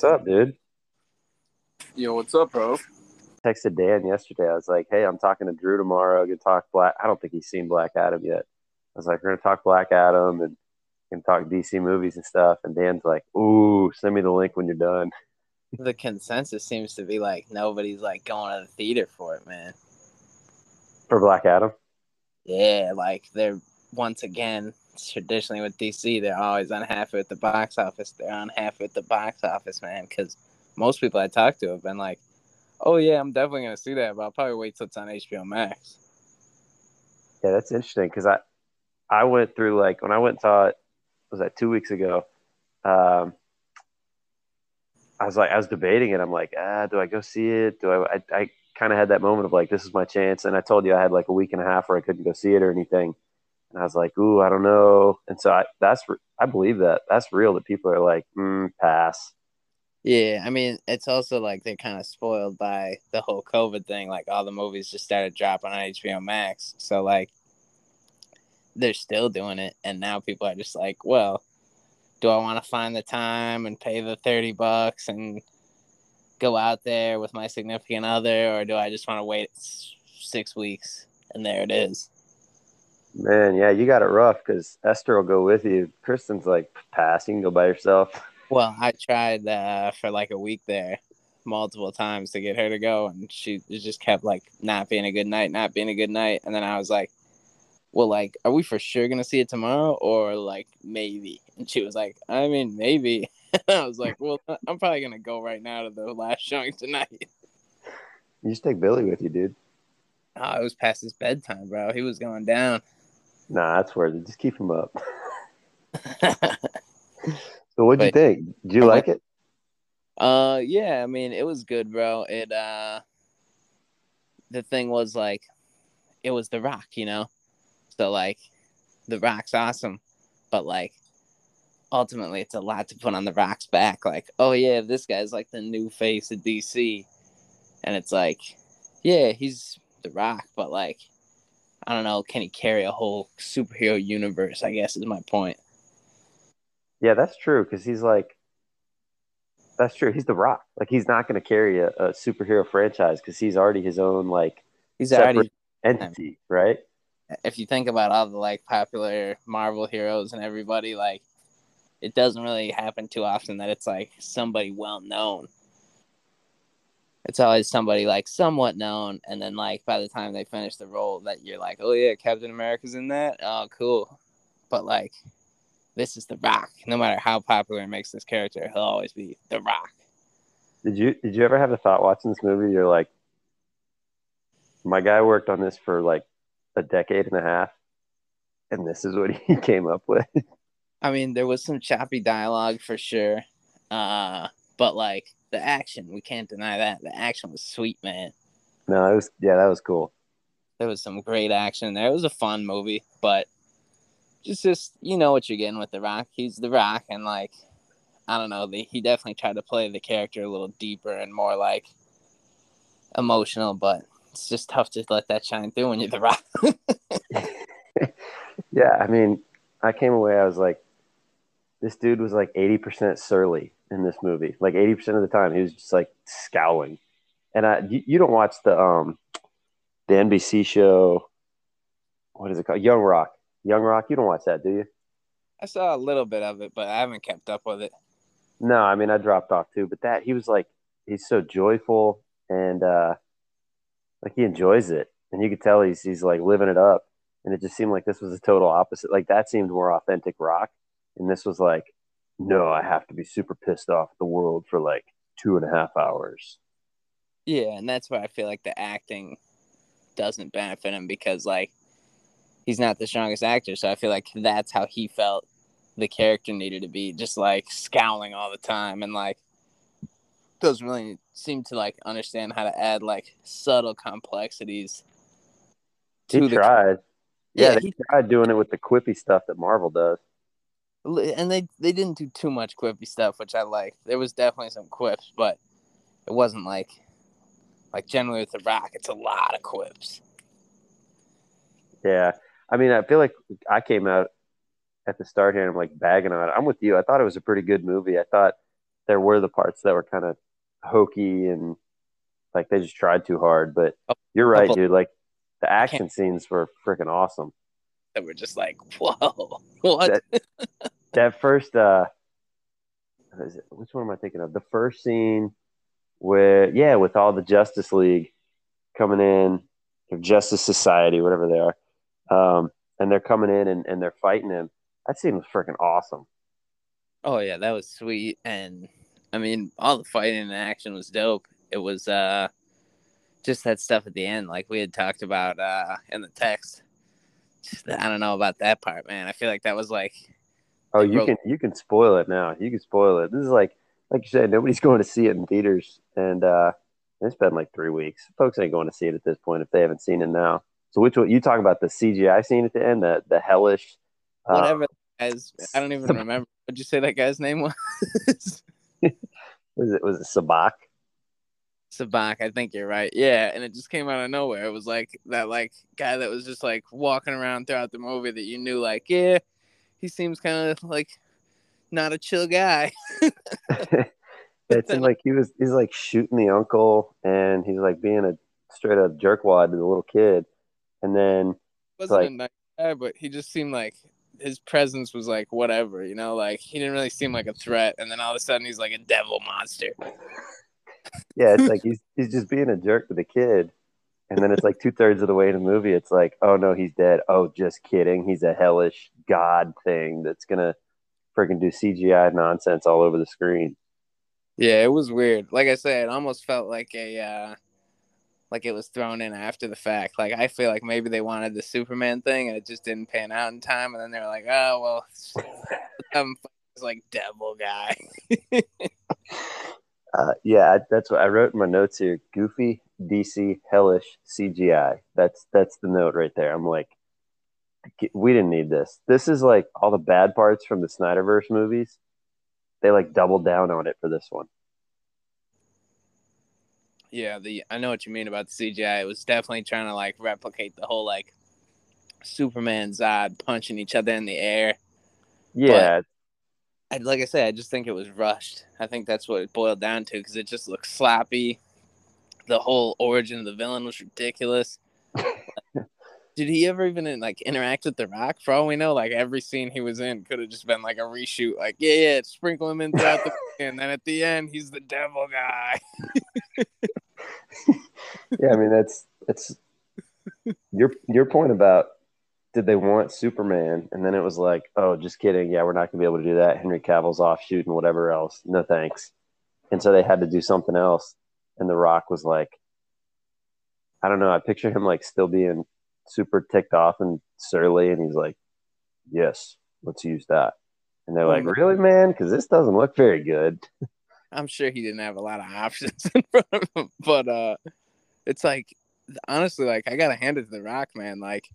What's up, dude? Yo, what's up, bro? I texted Dan yesterday. I was like, hey, I'm talking to Drew tomorrow. Gonna talk Black. I don't think he's seen Black Adam yet. I was like, we're gonna talk Black Adam and can talk DC movies and stuff. And Dan's like, ooh, send me the link when you're done. The consensus seems to be like nobody's like going to the theater for it, man. For Black Adam? Yeah, like they're once again traditionally with DC, they're always unhappy with the box office. They're unhappy with the box office, man, because most people I talk to have been like, "Oh yeah, I'm definitely gonna see that, but I'll probably wait till it's on HBO Max." Yeah, that's interesting because I went through like when I went and saw it, was that 2 weeks ago? I was debating it. I'm like, do I go see it? Do I? I kind of had that moment of like, this is my chance. And I told you I had like a week and a half where I couldn't go see it or anything. And I was like, ooh, I don't know. And so I believe that. That's real that people are like, pass. Yeah, I mean, it's also like they're kind of spoiled by the whole COVID thing. Like all the movies just started dropping on HBO Max. So like they're still doing it. And now people are just like, well, do I want to find the time and pay the $30 and go out there with my significant other, or do I just want to wait 6 weeks? And there it is. Man, yeah, you got it rough because Esther will go with you. Kristen's like, pass, you can go by yourself. Well, I tried for like a week there multiple times to get her to go, and she just kept like not being a good night. And then I was like, well, like, are we for sure going to see it tomorrow or, like, maybe? And she was like, I mean, maybe. I was like, well, I'm probably going to go right now to the last showing tonight. You just take Billy with you, dude. Oh, it was past his bedtime, bro. He was going down. Nah, that's worth it. Just keep him up. So what'd you think? Did you like it? Yeah, I mean, it was good, bro. It, the thing was, like, it was The Rock, you know? So, like, The Rock's awesome, but, like, ultimately it's a lot to put on The Rock's back. Like, oh, yeah, this guy's, like, the new face of DC. And it's like, yeah, he's The Rock, but, like, I don't know, can he carry a whole superhero universe, I guess is my point. Yeah, that's true, because he's, like, that's true. He's The Rock. Like, he's not going to carry a superhero franchise because he's already his own, like, separate entity, right? If you think about all the, like, popular Marvel heroes and everybody, like, it doesn't really happen too often that it's, like, somebody well-known. It's always somebody, like, somewhat known, and then, like, by the time they finish the role that you're like, oh, yeah, Captain America's in that? Oh, cool. But, like, this is The Rock. No matter how popular it makes this character, he'll always be The Rock. Did you ever have a thought watching this movie? You're like, my guy worked on this for, like, a decade and a half, and this is what he came up with. I mean, there was some choppy dialogue for sure, but like the action, we can't deny that. The action was sweet, man. No, it was, yeah, that was cool. There was some great action there. It was a fun movie, but just you know what you're getting with The Rock. He's The Rock, and like I don't know, he definitely tried to play the character a little deeper and more like emotional, but it's just tough to let that shine through when you're The Rock. Yeah, I mean, I came away, I was like, this dude was like 80% surly in this movie. Like 80% of the time, he was just like scowling. And you don't watch the NBC show, what is it called? Young Rock, you don't watch that, do you? I saw a little bit of it, but I haven't kept up with it. No, I mean, I dropped off too. But that, he was like, he's so joyful and like he enjoys it, and you could tell he's like living it up, and it just seemed like this was the total opposite. Like that seemed more authentic Rock, and this was like, no, I have to be super pissed off at the world for like 2.5 hours. Yeah, and that's why I feel like the acting doesn't benefit him because like he's not the strongest actor, so I feel like that's how he felt the character needed to be, just like scowling all the time and like doesn't really seem to like understand how to add like subtle complexities. He tried. Yeah, he tried doing it with the quippy stuff that Marvel does. And they didn't do too much quippy stuff, which I liked. There was definitely some quips, but it wasn't like generally with The Rock, it's a lot of quips. Yeah. I mean, I feel like I came out at the start here and I'm like bagging on it. I'm with you. I thought it was a pretty good movie. I thought there were the parts that were kind of hokey and like they just tried too hard. But you're right, dude. Like the action scenes were freaking awesome. That were just like, whoa, what? That first, which one am I thinking of? The first scene where, yeah, with all the Justice League coming in, or Justice Society, whatever they are. And they're coming in and they're fighting him. That scene was freaking awesome. Oh, yeah, that was sweet. And, I mean, all the fighting and action was dope. It was just that stuff at the end, like we had talked about in the text. Just, I don't know about that part, man. I feel like that was like... Oh, you can spoil it now. You can spoil it. This is like you said, nobody's going to see it in theaters. And it's been like 3 weeks. Folks ain't going to see it at this point if they haven't seen it now. So which one, you talk about the CGI scene at the end, the hellish... Whatever guys, I don't even remember. What'd you say that guy's name was? Was it Sabbac? Sabbac, I think you're right. Yeah, and it just came out of nowhere. It was like that guy that was just like walking around throughout the movie that you knew like, yeah, he seems kind of like not a chill guy. It seemed like he's like shooting the uncle and he's like being a straight up jerkwad to the little kid. And then wasn't like, a nice guy, but he just seemed like his presence was like whatever, you know, like he didn't really seem like a threat, and then all of a sudden he's like a devil monster. Yeah, it's like he's just being a jerk to the kid, and then it's like 2/3 of the way to the movie, it's like, oh no, he's dead. Oh, just kidding, he's a hellish god thing that's gonna freaking do CGI nonsense all over the screen. Yeah, it was weird. Like I said, it almost felt like a like it was thrown in after the fact. Like I feel like maybe they wanted the Superman thing and it just didn't pan out in time. And then they're like, "Oh well, it's like devil guy." Yeah, that's what I wrote in my notes here. Goofy, DC, hellish, CGI. That's the note right there. I'm like, we didn't need this. This is like all the bad parts from the Snyderverse movies. They like doubled down on it for this one. Yeah, I know what you mean about the CGI. It was definitely trying to like replicate the whole like Superman Zod punching each other in the air. Yeah, but, like I said, I just think it was rushed. I think that's what it boiled down to because it just looked sloppy. The whole origin of the villain was ridiculous. Did he ever even like interact with The Rock? For all we know, like every scene he was in could have just been like a reshoot. Like, yeah, sprinkle him in throughout the and then at the end, he's the devil guy. Yeah, I mean that's your point about did they want Superman? And then it was like, oh, just kidding. Yeah, we're not gonna be able to do that. Henry Cavill's off shooting whatever else. No thanks. And so they had to do something else. And The Rock was like, I don't know. I picture him like still being super ticked off and surly, and he's like, "Yes, let's use that." And they're like, "Really, man? Because this doesn't look very good." I'm sure he didn't have a lot of options in front of him, but it's like, honestly, like I gotta hand it to The Rock, man. Like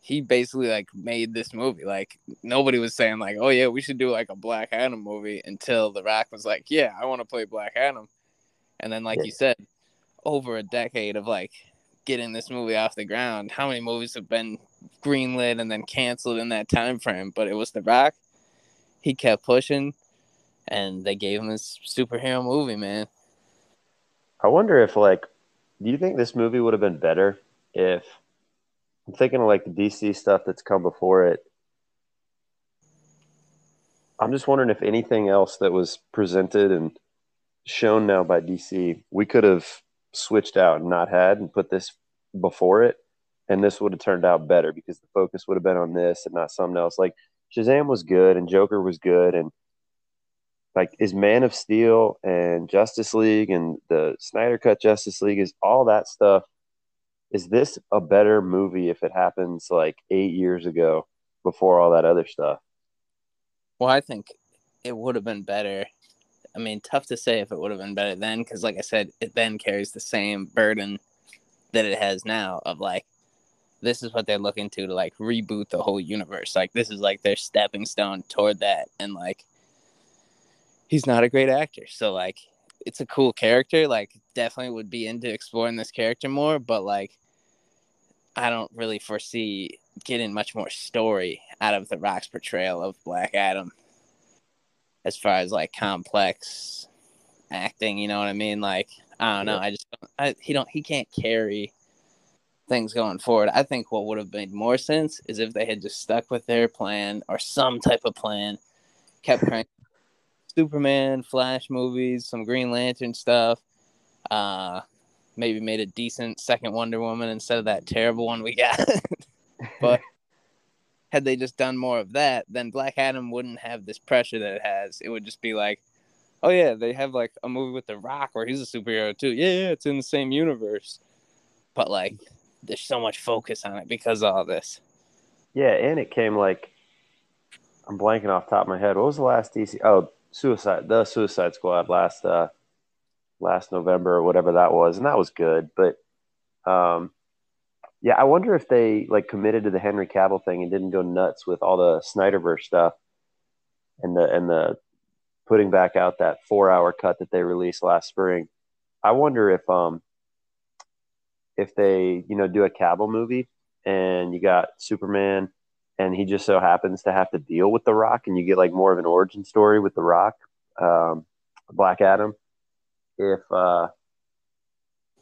he basically like made this movie. Like nobody was saying like, "Oh yeah, we should do like a Black Adam movie," until The Rock was like, "Yeah, I want to play Black Adam," and then like you said, over a decade of like getting this movie off the ground. How many movies have been greenlit and then canceled in that time frame? But it was The Rock. He kept pushing, and they gave him this superhero movie, man. I wonder if, like, do you think this movie would have been better if, I'm thinking of, like, the DC stuff that's come before it. I'm just wondering if anything else that was presented and shown now by DC, we could have switched out and not had and put this before it, and this would have turned out better because the focus would have been on this and not something else. Like Shazam was good and Joker was good, and like is Man of Steel and Justice League and the Snyder Cut Justice League, is all that stuff, is this a better movie if it happens like 8 years ago before all that other stuff? Well, I think it would have been better. I mean, tough to say if it would have been better then, because like I said, it then carries the same burden that it has now of like, this is what they're looking to like reboot the whole universe. Like this is like their stepping stone toward that. And like, he's not a great actor. So like, it's a cool character. Like definitely would be into exploring this character more, but like, I don't really foresee getting much more story out of The Rock's portrayal of Black Adam. as far as like complex acting, you know what I mean? Like, I don't know. I just, he can't carry things going forward. I think what would have made more sense is if they had just stuck with their plan or some type of plan, kept cranking Superman, Flash movies, some Green Lantern stuff, maybe made a decent second Wonder Woman instead of that terrible one we got. But had they just done more of that, then Black Adam wouldn't have this pressure that it has. It would just be like, oh yeah, they have like a movie with The Rock where he's a superhero too. Yeah, it's in the same universe. But like, there's so much focus on it because of all this. Yeah, and it came like, I'm blanking off the top of my head. What was the last DC? Oh, Suicide Squad last November or whatever that was, and that was good. But yeah, I wonder if they like committed to the Henry Cavill thing and didn't go nuts with all the Snyderverse stuff and the putting back out that 4-hour cut that they released last spring. I wonder if they, you know, do a Cavill movie and you got Superman and he just so happens to have to deal with The Rock, and you get like more of an origin story with The Rock, Black Adam.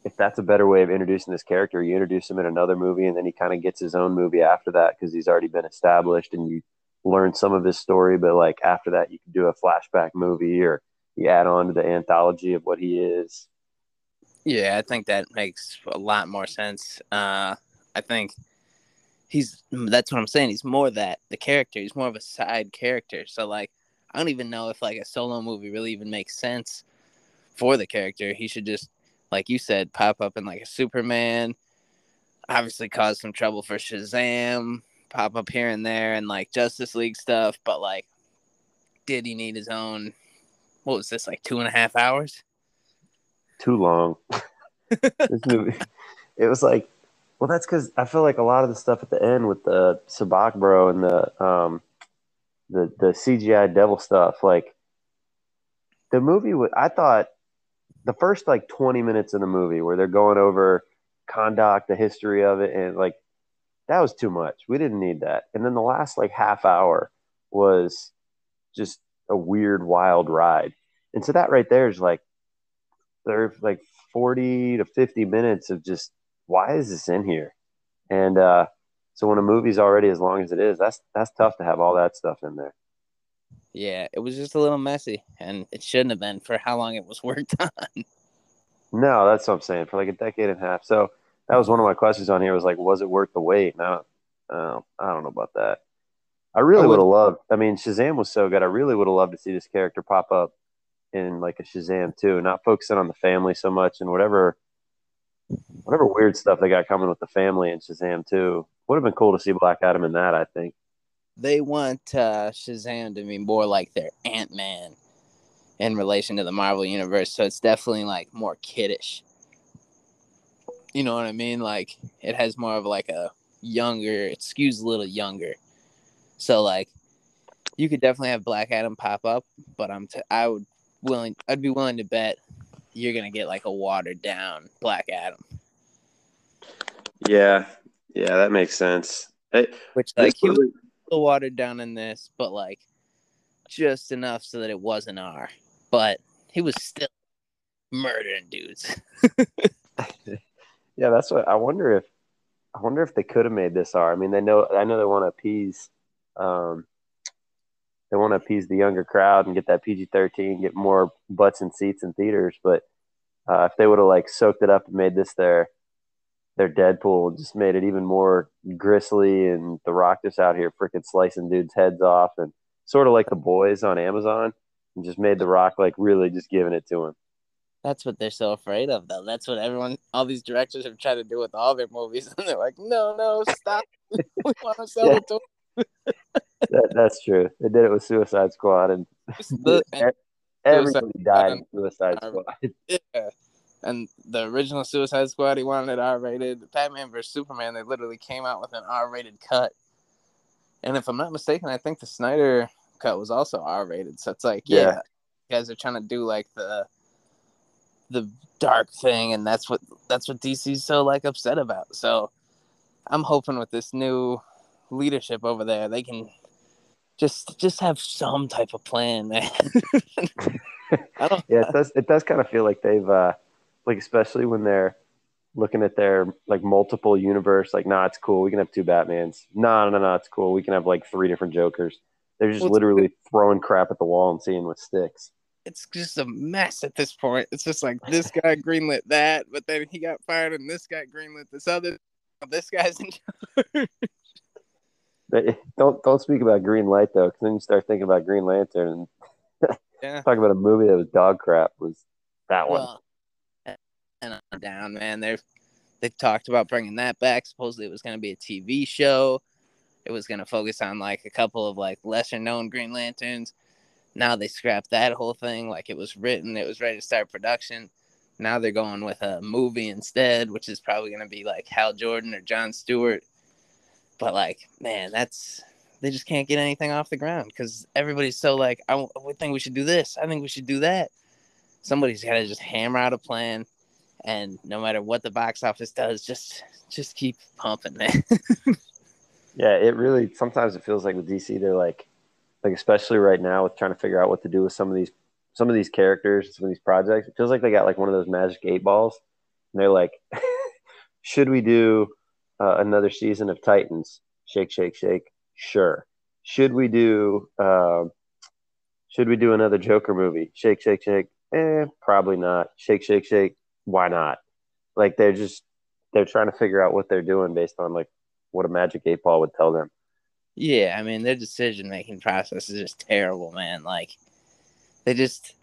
If that's a better way of introducing this character, you introduce him in another movie and then he kind of gets his own movie after that because he's already been established and you learn some of his story. But like after that, you can do a flashback movie or you add on to the anthology of what he is. Yeah, I think that makes a lot more sense. I think that's what I'm saying. He's more that the character. He's more of a side character. So like, I don't even know if like a solo movie really even makes sense for the character. He should just, like you said, pop up in like a Superman, obviously cause some trouble for Shazam, pop up here and there and like Justice League stuff. But like, did he need his own, what was this, like 2.5 hours? Too long. This movie, it was like, well, that's because I feel like a lot of the stuff at the end with the Sabbac bro and the CGI devil stuff, like the movie was, I thought the first like 20 minutes of the movie where they're going over conduct, the history of it, and like that was too much. We didn't need that. And then the last like half hour was just a weird, wild ride. And so that right there is like, there's like 40 to 50 minutes of just, why is this in here? And so when a movie's already as long as it is, that's tough to have all that stuff in there. Yeah, it was just a little messy, and it shouldn't have been for how long it was worked on. No, that's what I'm saying, for like a decade and a half. So that was one of my questions on here was like, was it worth the wait? And I don't know about that. I would have loved, I mean, Shazam was so good. I really would have loved to see this character pop up in like a Shazam too, not focusing on the family so much and whatever weird stuff they got coming with the family in Shazam too. Would have been cool to see Black Adam in that, I think. They want Shazam to be more like their Ant-Man in relation to the Marvel Universe. So it's definitely like more kiddish. You know what I mean? Like it has more of like a younger, it skews a little younger. So like you could definitely have Black Adam pop up, but I'd be willing to bet you're going to get like a watered down Black Adam. Yeah. Yeah, that makes sense. Which like he was watered down in this, but like just enough so that it wasn't R, but he was still murdering dudes. Yeah, that's what I wonder if they could have made this R. I mean, I know they want to appease the younger crowd and get that PG-13, get more butts and seats in theaters, but if they would have like soaked it up and made this their Deadpool, just made it even more grisly, and The Rock just out here freaking slicing dudes' heads off, and sort of like The Boys on Amazon, and just made The Rock like really just giving it to him. That's what they're so afraid of, though. That's what all these directors have tried to do with all their movies, and they're like, no, stop. We want to sell it to them. That's true. They did it with Suicide Squad, and everybody died in Suicide Squad. Yeah. And the original Suicide Squad, he wanted it R-rated. Batman vs. Superman, they literally came out with an R-rated cut. And if I'm not mistaken, I think the Snyder cut was also R-rated. So it's like, yeah, you guys are trying to do like the dark thing, and that's what DC's so like upset about. So I'm hoping with this new leadership over there, they can Just have some type of plan, man. Yeah, it does kind of feel like they've like, especially when they're looking at their like multiple universe, like, nah, it's cool, we can have 2 Batmans. No, it's cool, we can have like 3 different Jokers. They're just literally throwing crap at the wall and seeing what sticks. It's just a mess at this point. It's just like, this guy greenlit that, but then he got fired, and this guy greenlit this other. This guy's in charge. Don't speak about green light though, because then you start thinking about Green Lantern. And yeah. Talk about a movie that was dog crap was that one. And I'm down, man. They've talked about bringing that back. Supposedly it was going to be a TV show. It was going to focus on like a couple of like lesser known Green Lanterns. Now they scrapped that whole thing. Like, it was written, it was ready to start production. Now they're going with a movie instead, which is probably going to be like Hal Jordan or Jon Stewart. But like, man, they just can't get anything off the ground because everybody's so like, I think we should do this. I think we should do that. Somebody's got to just hammer out a plan, and no matter what the box office does, just keep pumping, man. Yeah, it really, sometimes it feels like with DC, they're like especially right now with trying to figure out what to do with some of these characters and some of these projects. It feels like they got like one of those magic 8 balls, and they're like, should we do another season of Titans? Shake, shake, shake. Sure. Should we do another Joker movie? Shake, shake, shake. Probably not. Shake, shake, shake. Why not? Like, they're trying to figure out what they're doing based on like what a magic 8 ball would tell them. Yeah, I mean, their decision-making process is just terrible, man. Like, they just,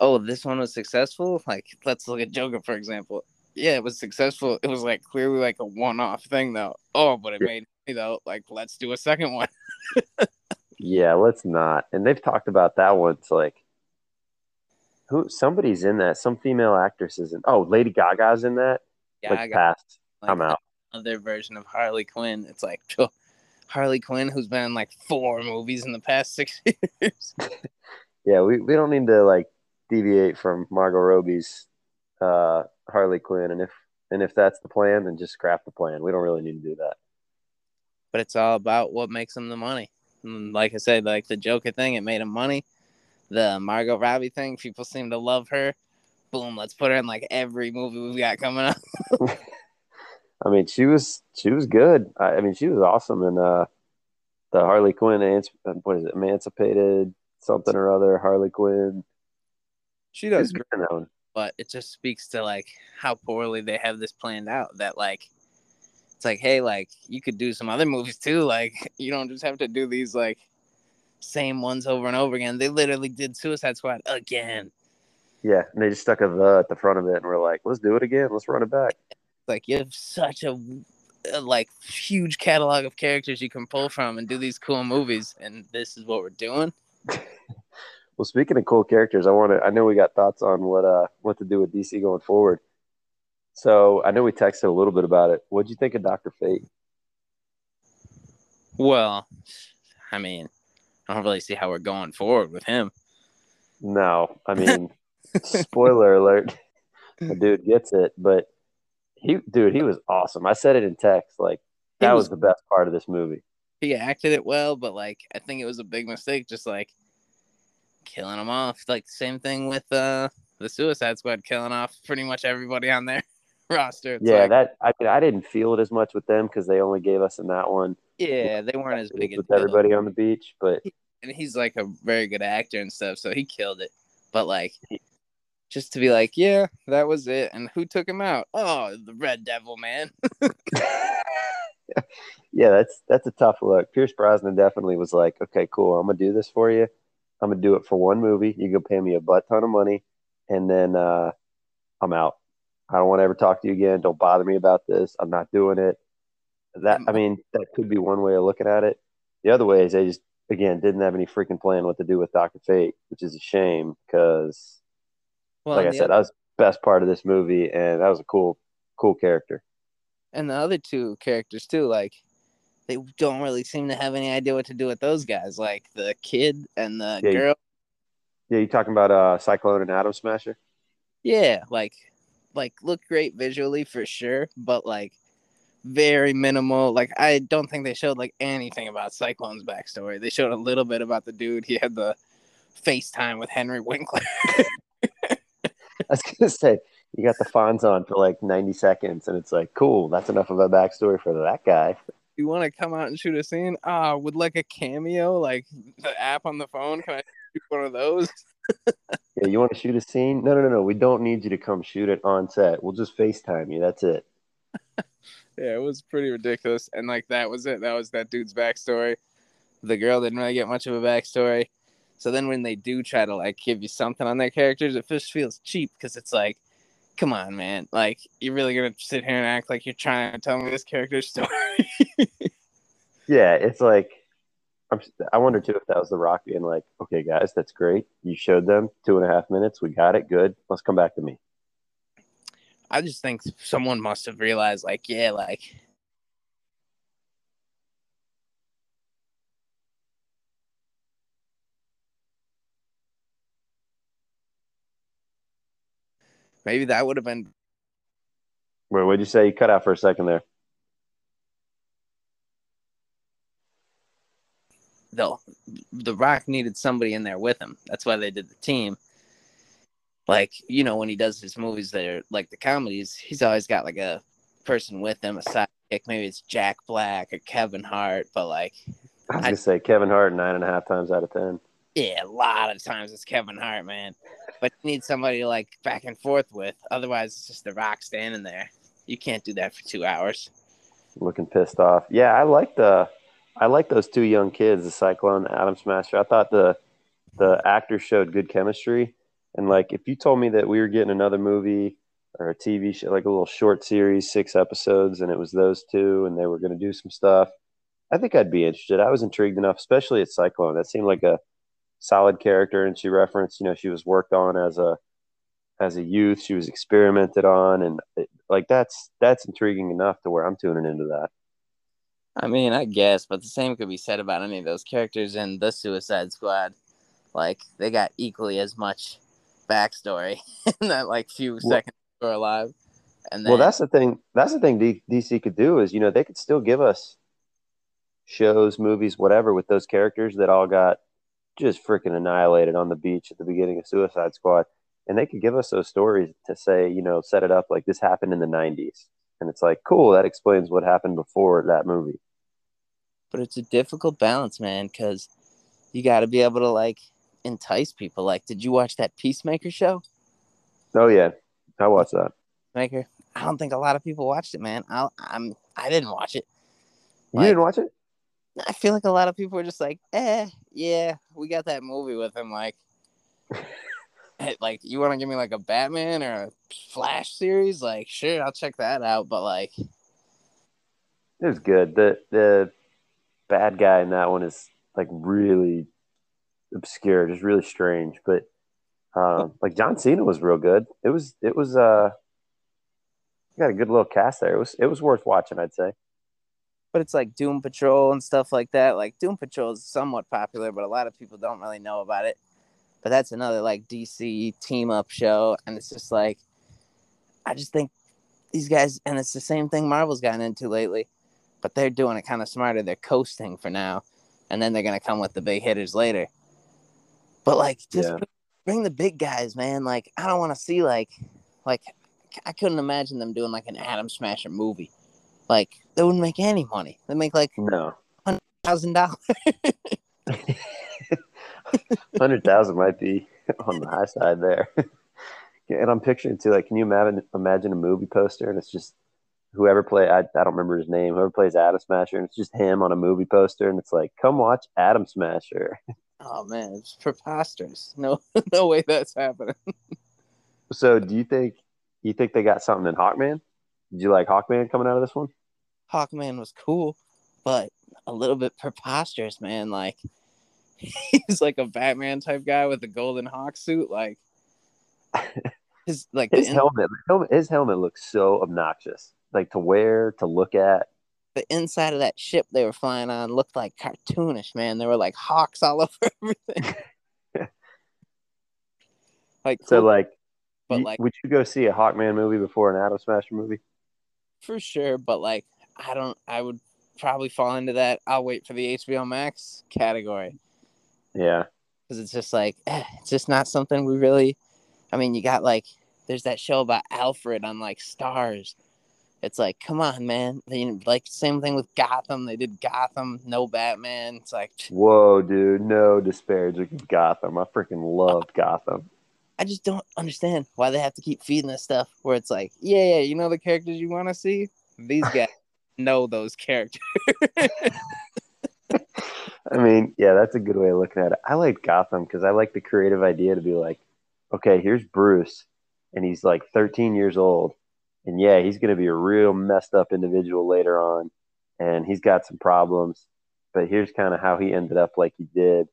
oh, this one was successful? Like, let's look at Joker, for example. Yeah, it was successful. It was like clearly like a one-off thing, though. Oh, but it made money, though. Like, let's do a second one. Yeah, let's not. And they've talked about that one. It's like, somebody's in that. Some female actress is in. Oh, Lady Gaga's in that. Yeah, like, past. Like, I'm out. Another version of Harley Quinn. It's like, Harley Quinn, who's been in like 4 movies in the past 6 years. Yeah, we don't need to like deviate from Margot Robbie's Harley Quinn, and if that's the plan, then just scrap the plan. We don't really need to do that. But it's all about what makes them the money. And like I said, like the Joker thing, it made them money. The Margot Robbie thing, people seem to love her. Boom, let's put her in like every movie we've got coming up. I mean, she was good. I mean, she was awesome in the Harley Quinn. What is it? Emancipated something or other. Harley Quinn. She does great, but it just speaks to like how poorly they have this planned out. That like, it's like, hey, like you could do some other movies too. Like, you don't just have to do these like same ones over and over again. They literally did Suicide Squad again. Yeah, and they just stuck a "the" at the front of it, and we're like, let's do it again. Let's run it back. Like, you have such a like huge catalog of characters you can pull from and do these cool movies, and this is what we're doing. Well, speaking of cool characters, I know we got thoughts on what to do with DC going forward. So I know we texted a little bit about it. What'd you think of Dr. Fate? Well, I mean, I don't really see how we're going forward with him. No, I mean, spoiler alert, the dude gets it, but. He was awesome. I said it in text. Like, that was the best part of this movie. He acted it well, but, like, I think it was a big mistake just, like, killing him off. Like, same thing with the Suicide Squad killing off pretty much everybody on their roster. It's I didn't feel it as much with them because they only gave us in that one. Yeah, they weren't as big as everybody on the beach, but... And he's, like, a very good actor and stuff, so he killed it. But, like... Just to be like, yeah, that was it. And who took him out? Oh, the Red Devil, man. Yeah, that's a tough look. Pierce Brosnan definitely was like, okay, cool. I'm going to do this for you. I'm going to do it for one movie. You go pay me a butt ton of money. And then I'm out. I don't want to ever talk to you again. Don't bother me about this. I'm not doing it. That could be one way of looking at it. The other way is they just, again, didn't have any freaking plan what to do with Dr. Fate, which is a shame because... Well, like I said, that was the best part of this movie, and that was a cool character. And the other two characters, too, like, they don't really seem to have any idea what to do with those guys, like the kid and the girl. Yeah, you talking about Cyclone and Atom Smasher? Yeah, like, look great visually for sure, but, like, very minimal. Like, I don't think they showed like anything about Cyclone's backstory. They showed a little bit about the dude. He had the FaceTime with Henry Winkler. I was gonna say, you got the Fonz on for like 90 seconds, and it's like, cool, that's enough of a backstory for that guy. You want to come out and shoot a scene? Would like a cameo, like the app on the phone? Can I shoot one of those? Yeah, you want to shoot a scene? No. We don't need you to come shoot it on set. We'll just FaceTime you. That's it. Yeah, it was pretty ridiculous. And like, that was it. That was that dude's backstory. The girl didn't really get much of a backstory. So then when they do try to like give you something on their characters, it just feels cheap because it's like, come on, man. Like, you're really going to sit here and act like you're trying to tell me this character's story? Yeah, it's like, I wonder, too, if that was The Rock being like, okay, guys, that's great. You showed them 2.5 minutes. We got it. Good. Let's come back to me. I just think someone must have realized, like, yeah, like, maybe that would have been. Wait, what did you say? You cut out for a second there. The Rock needed somebody in there with him. That's why they did the team. Like, you know, when he does his movies that are like the comedies, he's always got like a person with him, a sidekick. Maybe it's Jack Black or Kevin Hart, but like, I was going to say Kevin Hart 9.5 times out of 10. Yeah, a lot of times it's Kevin Hart, man. But you need somebody to like back and forth with. Otherwise, it's just The Rock standing there. You can't do that for 2 hours. Looking pissed off. Yeah, I like those two young kids, the Cyclone, Atom Smasher. I thought the actors showed good chemistry. And like, if you told me that we were getting another movie or a TV show, like a little short series, 6 episodes, and it was those two, and they were going to do some stuff, I think I'd be interested. I was intrigued enough, especially at Cyclone. That seemed like a solid character, and she referenced, you know, she was worked on as a youth. She was experimented on, and that's intriguing enough to where I'm tuning into that. I mean, I guess, but the same could be said about any of those characters in the Suicide Squad. Like, they got equally as much backstory in that like few seconds they were alive. And then, well, that's the thing DC could do is, you know, they could still give us shows, movies, whatever with those characters that all got just freaking annihilated on the beach at the beginning of Suicide Squad, and they could give us those stories to say, you know, set it up like this happened in the 90s, and it's like, cool, that explains what happened before that movie. But it's a difficult balance, man, because you got to be able to like entice people. Like, did you watch that Peacemaker show? Oh yeah, I watched that. Peacemaker. I don't think a lot of people watched it, man. I didn't watch it. Like, you didn't watch it? I feel like a lot of people were just like, yeah, we got that movie with him. Like, like, you want to give me like a Batman or a Flash series? Like, sure, I'll check that out. But like, it was good. The bad guy in that one is like really obscure, just really strange, but like John Cena was real good. It was you got a good little cast there. It was worth watching, I'd say. But it's like Doom Patrol and stuff like that. Like, Doom Patrol is somewhat popular, but a lot of people don't really know about it. But that's another like DC team up show, and it's just like, I just think these guys, and it's the same thing Marvel's gotten into lately, but they're doing it kind of smarter. They're coasting for now, and then they're gonna come with the big hitters later. But like, just bring the big guys, man. Like, I don't want to see like I couldn't imagine them doing like an Atom Smasher movie. Like, they wouldn't make any money. They make like $100,000. $100,000 might be on the high side there. And I'm picturing too, like, can you imagine a movie poster and it's just whoever plays, I don't remember his name, whoever plays Atom Smasher, and it's just him on a movie poster, and it's like, come watch Atom Smasher. Oh, man, it's preposterous. No way that's happening. So do you think they got something in Hawkman? Did you like Hawkman coming out of this one? Hawkman was cool, but a little bit preposterous, man. Like, he's like a Batman type guy with a golden hawk suit. Like, his like his helmet looks so obnoxious. Like, to wear, to look at. The inside of that ship they were flying on looked like cartoonish, man. There were like hawks all over everything. Like, so, like, but like, would you go see a Hawkman movie before an Atom Smasher movie? For sure, but like, I would probably fall into that. I'll wait for the HBO Max category. Yeah. Because it's just like, it's just not something we really, I mean, you got like, there's that show about Alfred on like Stars. It's like, come on, man. They, like, same thing with Gotham. They did Gotham, no Batman. It's like, whoa, dude, no disparaging of Gotham. I freaking loved Gotham. I just don't understand why they have to keep feeding this stuff where it's like, yeah, you know the characters you want to see? These guys know those characters. I mean, yeah, that's a good way of looking at it. I like Gotham because I like the creative idea to be like, okay, here's Bruce, and he's like 13 years old. And yeah, he's going to be a real messed up individual later on, and he's got some problems, but here's kind of how he ended up like he did.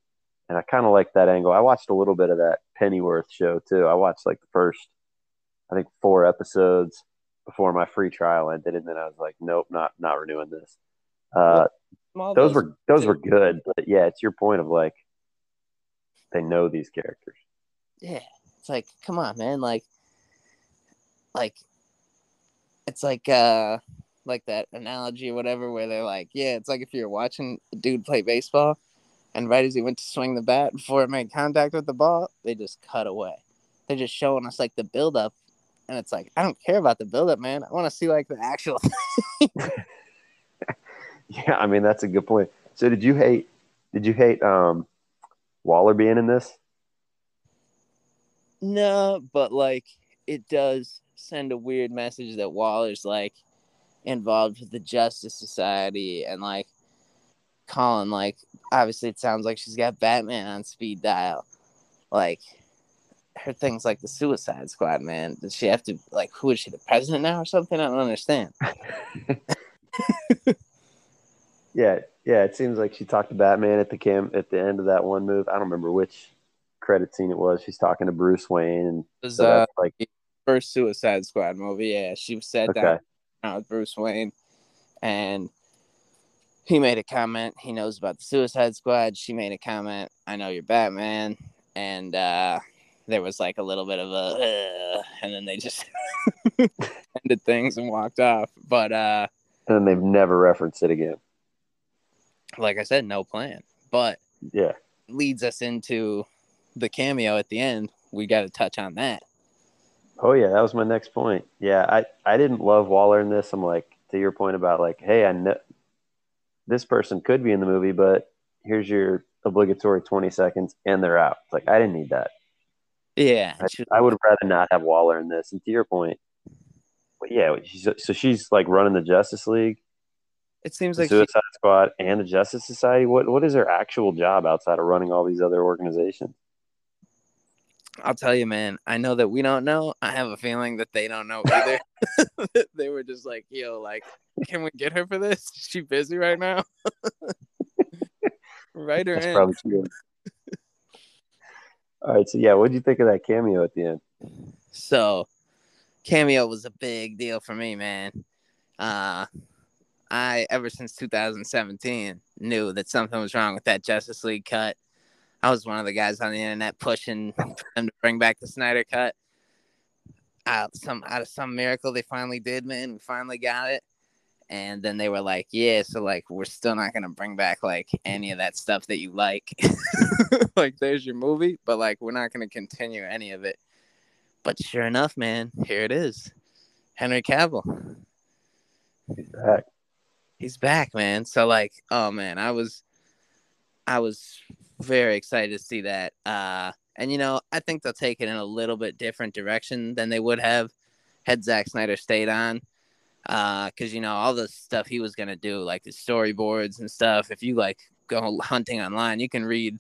And I kind of like that angle. I watched a little bit of that Pennyworth show too. I watched like the first, I think, 4 episodes before my free trial ended, and then I was like, nope, not renewing this. Those were good, but yeah, it's your point of like, they know these characters. Yeah, it's like, come on, man. Like, it's like that analogy or whatever where they're like, yeah, it's like if you're watching a dude play baseball and right as he went to swing the bat before it made contact with the ball, they just cut away. They're just showing us like the buildup, and it's like, I don't care about the buildup, man. I want to see like the actual thing. Yeah, I mean, that's a good point. So did you hate Waller being in this? No, but like it does send a weird message that Waller's like involved with the Justice Society and like Colin, like obviously it sounds like she's got Batman on speed dial. Like her thing's like the Suicide Squad, man. Does she have to like, who is she, the president now or something? I don't understand. Yeah, it seems like she talked to Batman at the end of that one move. I don't remember which credit scene it was. She's talking to Bruce Wayne, and it was like first Suicide Squad movie. Yeah, she sat down with Bruce Wayne, and he made a comment. He knows about the Suicide Squad. She made a comment, I know you're Batman, and there was like a little bit of a, and then they just ended things and walked off. But and they've never referenced it again. Like I said, no plan, but yeah, leads us into the cameo at the end. We got to touch on that. Oh yeah, that was my next point. Yeah, I didn't love Waller in this. I'm like, to your point about like, hey, I know this person could be in the movie, but here's your obligatory 20 seconds and they're out. It's like, I didn't need that. Yeah, I would rather not have Waller in this. And to your point, yeah, so she's like running the Justice League. It seems like Suicide Squad and the Justice Society. What is her actual job outside of running all these other organizations? I'll tell you, man. I know that we don't know. I have a feeling that they don't know either. They were just like, yo, like, can we get her for this? Is she busy right now? Write her in. That's probably true. All right, so yeah, what did you think of that cameo at the end? So, cameo was a big deal for me, man. I, ever since 2017, knew that something was wrong with that Justice League cut. I was one of the guys on the internet pushing them to bring back the Snyder cut. Out of some miracle, they finally did, man. We finally got it. And then they were like, yeah, so, like, we're still not going to bring back, like, any of that stuff that you like. Like, there's your movie, but, like, we're not going to continue any of it. But sure enough, man, here it is. Henry Cavill. He's back. He's back, man. So, like, oh, man, I was very excited to see that. And, you know, I think they'll take it in a little bit different direction than they would have had Zack Snyder stayed on. Because, you know, all the stuff he was going to do, like the storyboards and stuff, if you, like, go hunting online, you can read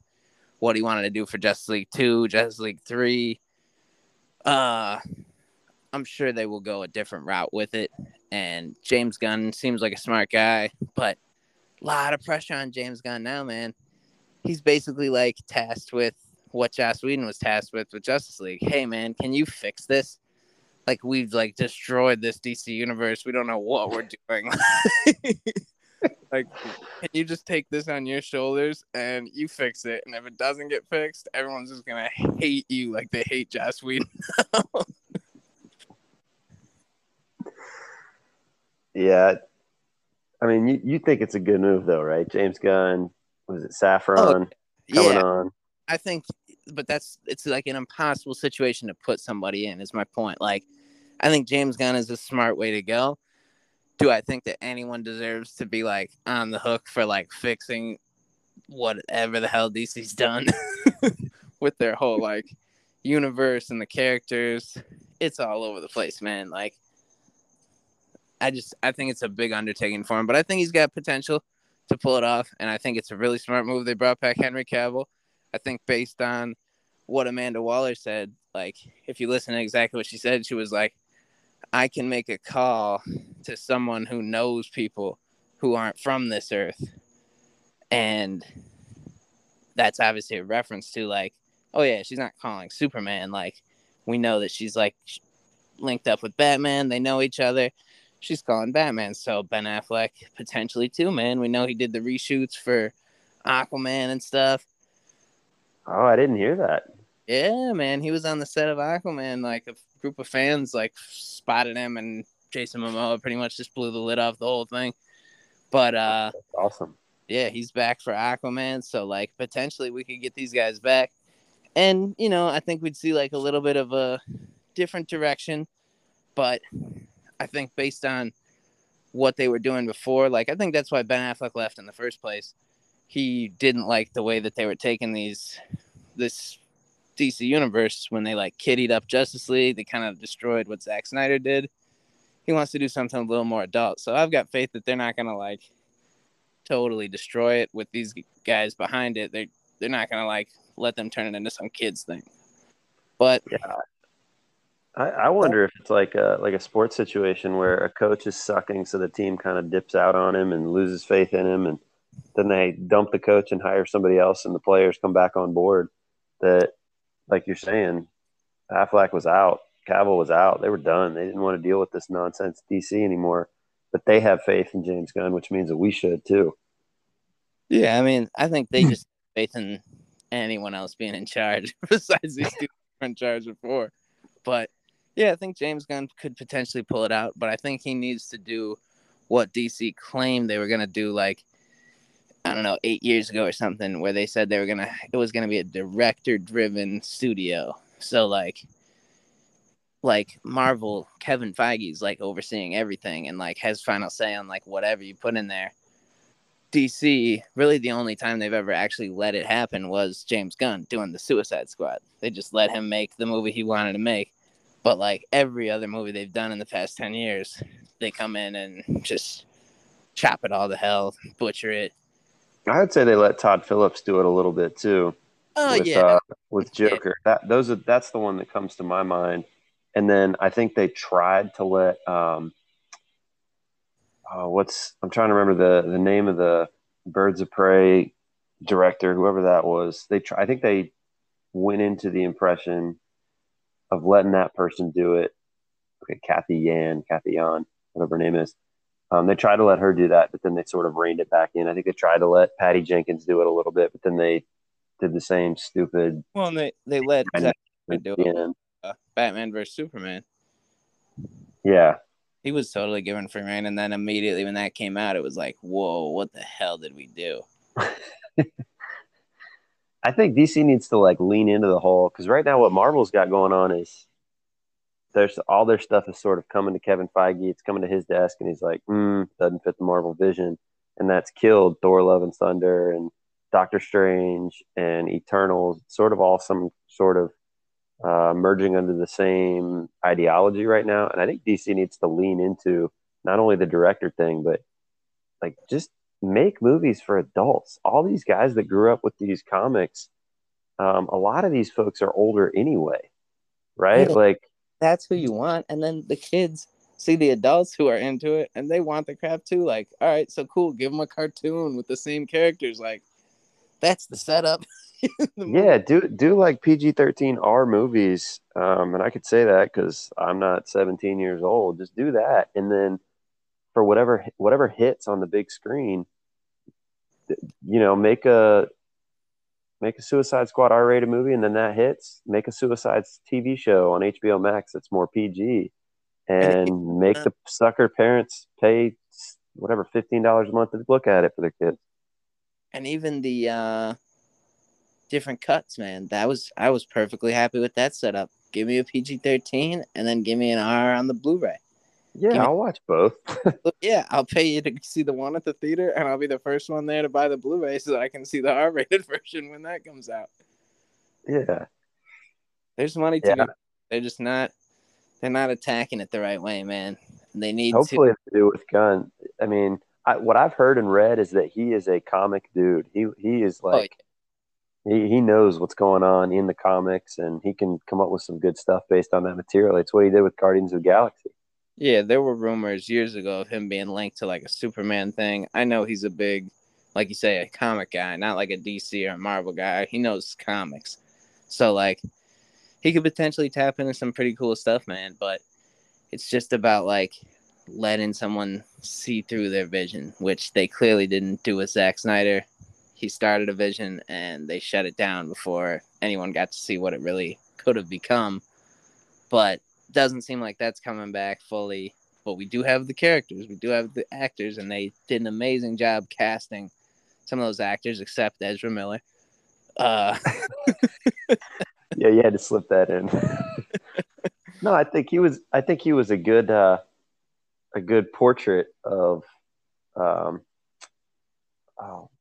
what he wanted to do for Justice League 2, Justice League 3. I'm sure they will go a different route with it. And James Gunn seems like a smart guy, but a lot of pressure on James Gunn now, man. He's basically like tasked with what Joss Whedon was tasked with Justice League. Hey, man, can you fix this? Like, we've like destroyed this DC universe. We don't know what we're doing. Like, can you just take this on your shoulders and you fix it? And if it doesn't get fixed, everyone's just gonna hate you like they hate Joss Whedon. Yeah, I mean, you think it's a good move, though, right? James Gunn, was it Saffron coming on? I think, but it's like an impossible situation to put somebody in, is my point. Like, I think James Gunn is a smart way to go. Do I think that anyone deserves to be, like, on the hook for, like, fixing whatever the hell DC's done with their whole, like, universe and the characters? It's all over the place, man. Like, I think it's a big undertaking for him, but I think he's got potential to pull it off, and I think it's a really smart move. They brought back Henry Cavill. I think based on what Amanda Waller said, like, if you listen to exactly what she said, she was like, I can make a call to someone who knows people who aren't from this earth. And that's obviously a reference to, like, oh, yeah, she's not calling Superman. Like, we know that she's, like, linked up with Batman. They know each other. She's calling Batman. So Ben Affleck potentially too, man. We know he did the reshoots for Aquaman and stuff. Oh, I didn't hear that. Yeah, man. He was on the set of Aquaman. Like, a group of fans, like, spotted him, and Jason Momoa pretty much just blew the lid off the whole thing. But that's awesome. Yeah, he's back for Aquaman. So, like, potentially we could get these guys back. And, you know, I think we'd see, like, a little bit of a different direction. But I think based on what they were doing before, like, I think that's why Ben Affleck left in the first place. He didn't like the way that they were taking this DC universe when they, like, kiddied up Justice League. They kind of destroyed what Zack Snyder did. He wants to do something a little more adult. So I've got faith that they're not going to, like, totally destroy it with these guys behind it. They're not going to, like, let them turn it into some kids thing. But yeah, I wonder if it's like a sports situation where a coach is sucking, so the team kind of dips out on him and loses faith in him, and then they dump the coach and hire somebody else, and the players come back on board. That, like you're saying, Affleck was out, Cavill was out. They were done. They didn't want to deal with this nonsense DC anymore. But they have faith in James Gunn, which means that we should too. Yeah, I mean, I think they just have faith in anyone else being in charge besides these two were in charge before. But yeah, I think James Gunn could potentially pull it out, but I think he needs to do what DC claimed they were going to do, like, I don't know, 8 years ago or something, where they said it was going to be a director-driven studio. So, like Marvel, Kevin Feige's, like, overseeing everything and, like, has final say on, like, whatever you put in there. DC, really the only time they've ever actually let it happen was James Gunn doing the Suicide Squad. They just let him make the movie he wanted to make. But, like, every other movie they've done in the past 10 years, they come in and just chop it all to hell, butcher it. I would say they let Todd Phillips do it a little bit, too. Oh, with Joker. That's the one that comes to my mind. And then I think they tried to let I'm trying to remember the name of the Birds of Prey director, whoever that was. I think they went into the impression of letting that person do it. Okay, Kathy Yan, whatever her name is. They tried to let her do that, but then they sort of reined it back in. I think they tried to let Patty Jenkins do it a little bit, but then they did the same stupid. Well, and they let Zack do it. Batman vs Superman. Yeah. He was totally given free rein, and then immediately when that came out, it was like, whoa, what the hell did we do? I think DC needs to, like, lean into the whole, because right now what Marvel's got going on is there's all their stuff is sort of coming to Kevin Feige. It's coming to his desk, and he's like, doesn't fit the Marvel vision. And that's killed Thor, Love, and Thunder, and Doctor Strange, and Eternals. Sort of all some sort of merging under the same ideology right now. And I think DC needs to lean into not only the director thing, but, like, just make movies for adults. All these guys that grew up with these comics, a lot of these folks are older anyway, right? Yeah, like, that's who you want. And then the kids see the adults who are into it, and they want the crap too. Like, all right, so cool. Give them a cartoon with the same characters. Like, that's the setup. Yeah, do like PG-13 R movies, and I could say that because I'm not 17 years old. Just do that, and then for whatever hits on the big screen, you know, make a Suicide Squad R-rated movie, and then that hits. Make a Suicide TV show on HBO Max that's more PG, and make the sucker parents pay whatever, $15 a month to look at it for their kids. And even the different cuts, man, I was perfectly happy with that setup. Give me a PG-13 and then give me an R on the Blu-ray. Yeah, I'll watch both. Yeah, I'll pay you to see the one at the theater, and I'll be the first one there to buy the Blu-ray so that I can see the R-rated version when that comes out. Yeah. There's money to it. They're just not – they're not attacking it the right way, man. They need Hopefully to – do with Gunn. I mean, what I've heard and read is that he is a comic dude. He is like he knows what's going on in the comics, and he can come up with some good stuff based on that material. It's what he did with Guardians of the Galaxy. Yeah, there were rumors years ago of him being linked to, like, a Superman thing. I know he's a big, like you say, a comic guy, not like a DC or a Marvel guy. He knows comics. So, like, he could potentially tap into some pretty cool stuff, man. But it's just about, like, letting someone see through their vision, which they clearly didn't do with Zack Snyder. He started a vision, and they shut it down before anyone got to see what it really could have become. But doesn't seem like that's coming back fully, but we do have the characters, we do have the actors, and they did an amazing job casting some of those actors, except Ezra Miller. Yeah, you had to slip that in. No, I think he was a good portrait of oh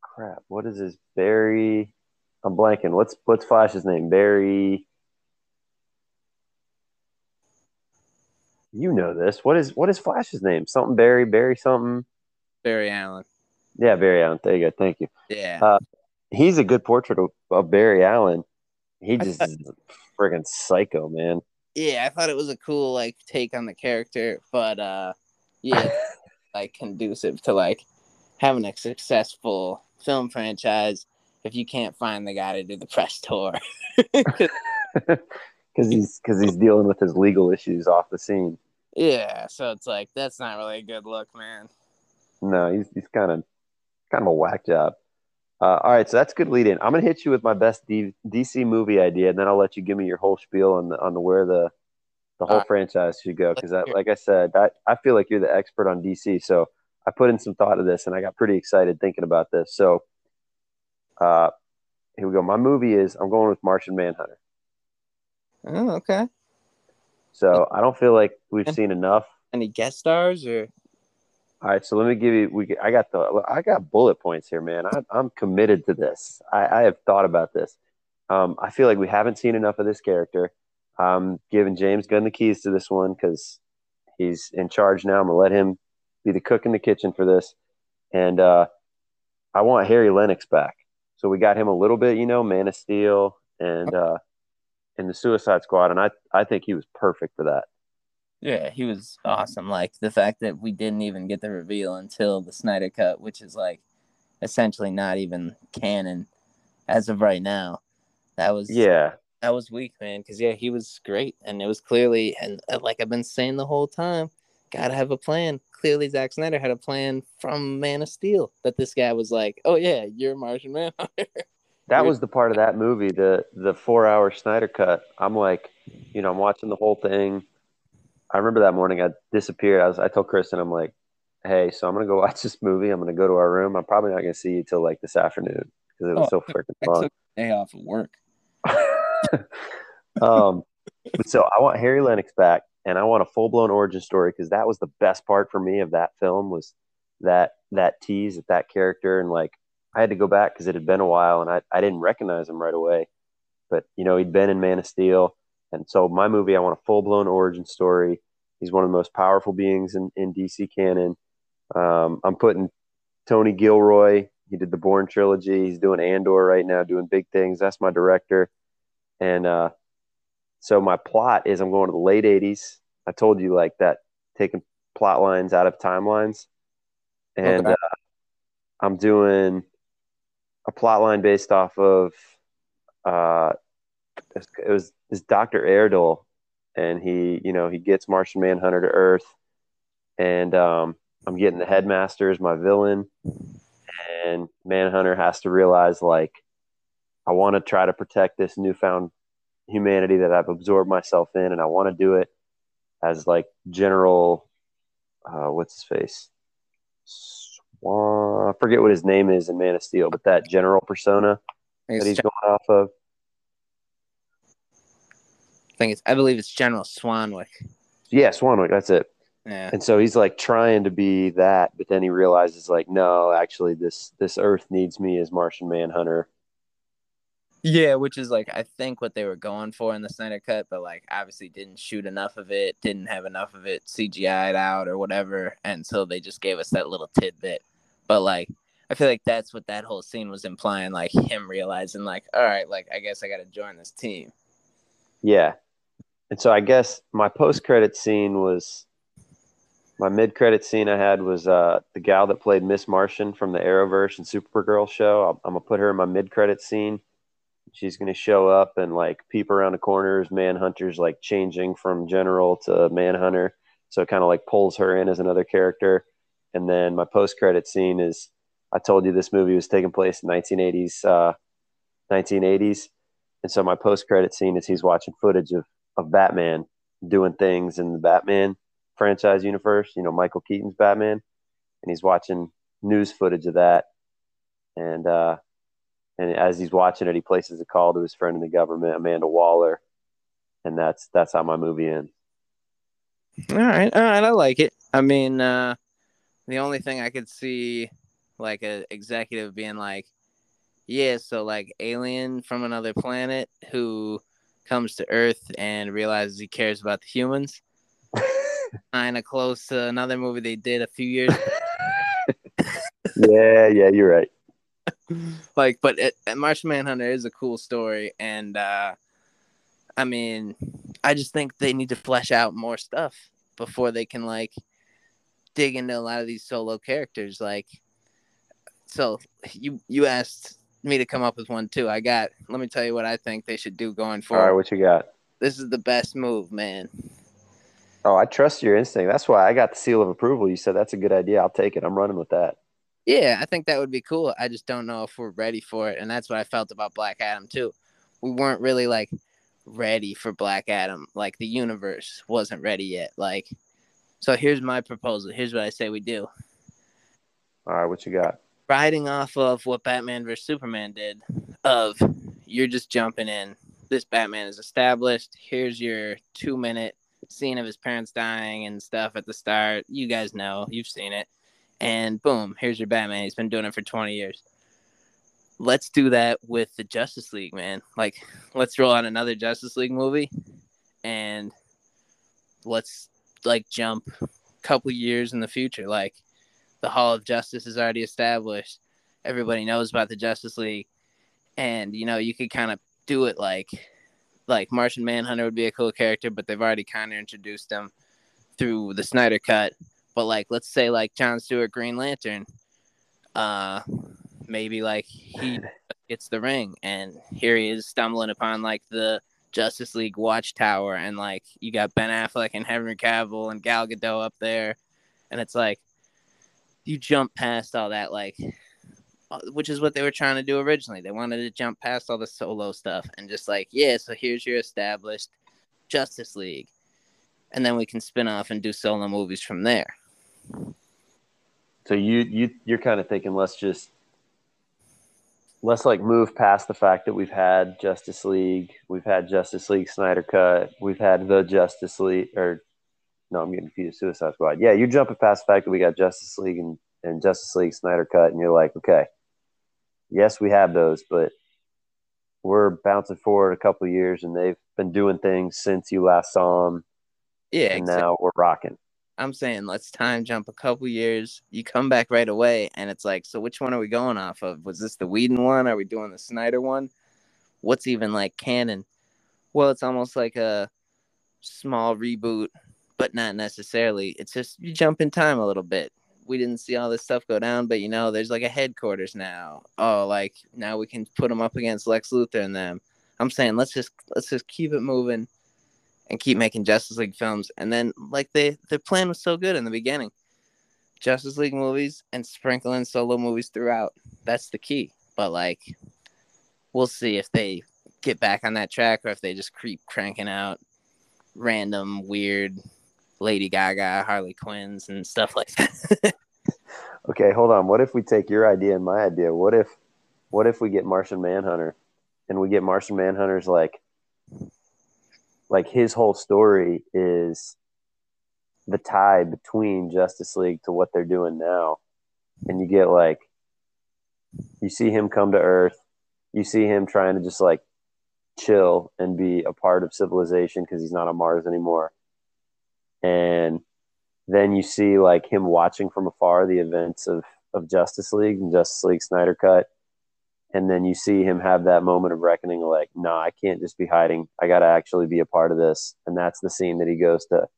crap, what is his Barry? I'm blanking. What's Flash's name? Barry. You know this. What is Flash's name? Something Barry something. Barry Allen. Yeah, Barry Allen. There you go. Thank you. Yeah. He's a good portrait of Barry Allen. He just is a friggin' psycho, man. Yeah, I thought it was a cool take on the character, but conducive to having a successful film franchise if you can't find the guy to do the press tour. Because he's dealing with his legal issues off the scene. Yeah, so it's like, that's not really a good look, man. No, he's kind of a whack job. All right, so that's good lead in. I'm gonna hit you with my best DC movie idea, and then I'll let you give me your whole spiel on the where the whole franchise should go. Because like I said, I feel like you're the expert on DC, so I put in some thought to this, and I got pretty excited thinking about this. So, here we go. My movie is I'm going with Martian Manhunter. Oh, okay. So I don't feel like we've seen enough. Any guest stars or? All right, so let me give you. I got bullet points here, man. I'm committed to this. I have thought about this. I feel like we haven't seen enough of this character. I'm giving James Gunn the keys to this one because he's in charge now. I'm gonna let him be the cook in the kitchen for this, and I want Harry Lennix back. So we got him a little bit, Man of Steel, and. In the Suicide Squad, and I think he was perfect for that. Yeah, he was awesome. The fact that we didn't even get the reveal until the Snyder Cut, which is, essentially not even canon as of right now. That was weak, man, because, he was great, and it was clearly, and I've been saying the whole time, gotta have a plan. Clearly, Zack Snyder had a plan from Man of Steel that this guy was like, oh, yeah, you're Martian Manhunter. That was the part of that movie, the 4-hour Snyder Cut. I'm like, I'm watching the whole thing. I remember that morning I disappeared. I told Kristen, I'm like, hey, so I'm going to go watch this movie. I'm going to go to our room. I'm probably not going to see you till this afternoon because it was so freaking fun. I took a day off of work. So I want Harry Lennix back, and I want a full-blown origin story because that was the best part for me of that film was that tease at that character and I had to go back because it had been a while, and I didn't recognize him right away. But, he'd been in Man of Steel. And so my movie, I want a full-blown origin story. He's one of the most powerful beings in DC canon. I'm putting Tony Gilroy. He did the Bourne trilogy. He's doing Andor right now, doing big things. That's my director. And so my plot is I'm going to the late 80s. I told you that, taking plot lines out of timelines. And okay. I'm doing a plot line based off of it was Dr. Erdahl, and he gets Martian Manhunter to Earth, and I'm getting the headmaster as my villain, and Manhunter has to realize I want to try to protect this newfound humanity that I've absorbed myself in, and I want to do it as General what's his face I forget what his name is in Man of Steel, but that general persona that he's going off of. I believe it's General Swanwick. Yeah, Swanwick, that's it. Yeah. And so he's like trying to be that, but then he realizes like, no, actually this Earth needs me as Martian Manhunter. Yeah, which is like I think what they were going for in the Snyder Cut, but like obviously didn't shoot enough of it, didn't have enough of it CGI'd out or whatever, and so they just gave us that little tidbit. But like I feel like that's what that whole scene was implying, like him realizing like, all right, like I guess I gotta join this team. Yeah. And so I guess my post-credit scene was – my mid-credit scene I had was the gal that played Miss Martian from the Arrowverse and Supergirl show. I'm going to put her in my mid-credit scene. She's going to show up and, like, peep around the corners. Manhunter's, like, changing from general to Manhunter. So it kind of, like, pulls her in as another character. And then my post-credit scene is – I told you this movie was taking place in 1980s. And so my post-credit scene is he's watching footage of Batman doing things in the Batman franchise universe, you know, Michael Keaton's Batman, and he's watching news footage of that. And as he's watching it, he places a call to his friend in the government, Amanda Waller. And that's how my movie ends. All right. I like it. I mean, the only thing I could see like an executive being like, yeah, so like alien from another planet who comes to Earth and realizes he cares about the humans. Kind of close to another movie they did a few years ago. Yeah, you're right. Like, but Martian Manhunter is a cool story, and I mean, I just think they need to flesh out more stuff before they can, like, dig into a lot of these solo characters. Like, so you asked me to come up with one too. Let me tell you what I think they should do going forward. All right, what you got? This is the best move, man. Oh, I trust your instinct. That's why I got the seal of approval. You said that's a good idea. I'll take it. I'm running with that. Yeah, I think that would be cool. I just don't know if we're ready for it. And that's what I felt about Black Adam too. We weren't really like ready for Black Adam. Like the universe wasn't ready yet. Like, so here's my proposal. Here's what I say we do. All right, what you got? Riding off of what Batman vs. Superman did, of you're just jumping in. This Batman is established. Here's your 2-minute scene of his parents dying and stuff at the start. You guys know. You've seen it. And boom, here's your Batman. He's been doing it for 20 years. Let's do that with the Justice League, man. Like, let's roll out another Justice League movie. And let's, like, jump a couple years in the future. Like, the Hall of Justice is already established. Everybody knows about the Justice League. And, you know, you could kind of do it like Martian Manhunter would be a cool character, but they've already kind of introduced him through the Snyder Cut. But, like, let's say, like, John Stewart, Green Lantern, maybe, like, he gets the ring. And here he is stumbling upon, like, the Justice League Watchtower. And, like, you got Ben Affleck and Henry Cavill and Gal Gadot up there. And it's like, you jump past all that, like, which is what they were trying to do originally. They wanted to jump past all the solo stuff and just like, yeah, so here's your established Justice League. And then we can spin off and do solo movies from there. So you're kind of thinking, let's like move past the fact that we've had Justice League. We've had Justice League Snyder Cut. We've had the Justice League No, I'm getting confused. Suicide Squad. Yeah, you're jumping past the fact that we got Justice League and Justice League Snyder Cut, and you're like, okay, yes, we have those, but we're bouncing forward a couple of years, and they've been doing things since you last saw them. Yeah, and exactly. Now we're rocking. I'm saying let's time jump a couple years. You come back right away, and it's like, so which one are we going off of? Was this the Whedon one? Are we doing the Snyder one? What's even like canon? Well, it's almost like a small reboot. But not necessarily. It's just you jump in time a little bit. We didn't see all this stuff go down, but, you know, there's like a headquarters now. Oh, like now we can put them up against Lex Luthor and them. I'm saying let's just keep it moving and keep making Justice League films. And then like their plan was so good in the beginning. Justice League movies and sprinkling solo movies throughout. That's the key. But like we'll see if they get back on that track or if they just keep cranking out random weird Lady Gaga, Harley Quinns, and stuff like that. okay, hold on. What if we take your idea and my idea? What if we get Martian Manhunter, and we get Martian Manhunter's like his whole story is the tie between Justice League to what they're doing now. And you get like, you see him come to Earth, you see him trying to just like chill and be a part of civilization because he's not on Mars anymore. And then you see like him watching from afar the events of Justice League and Justice League Snyder Cut. And then you see him have that moment of reckoning, like, nah, I can't just be hiding. I got to actually be a part of this. And that's the scene that he goes to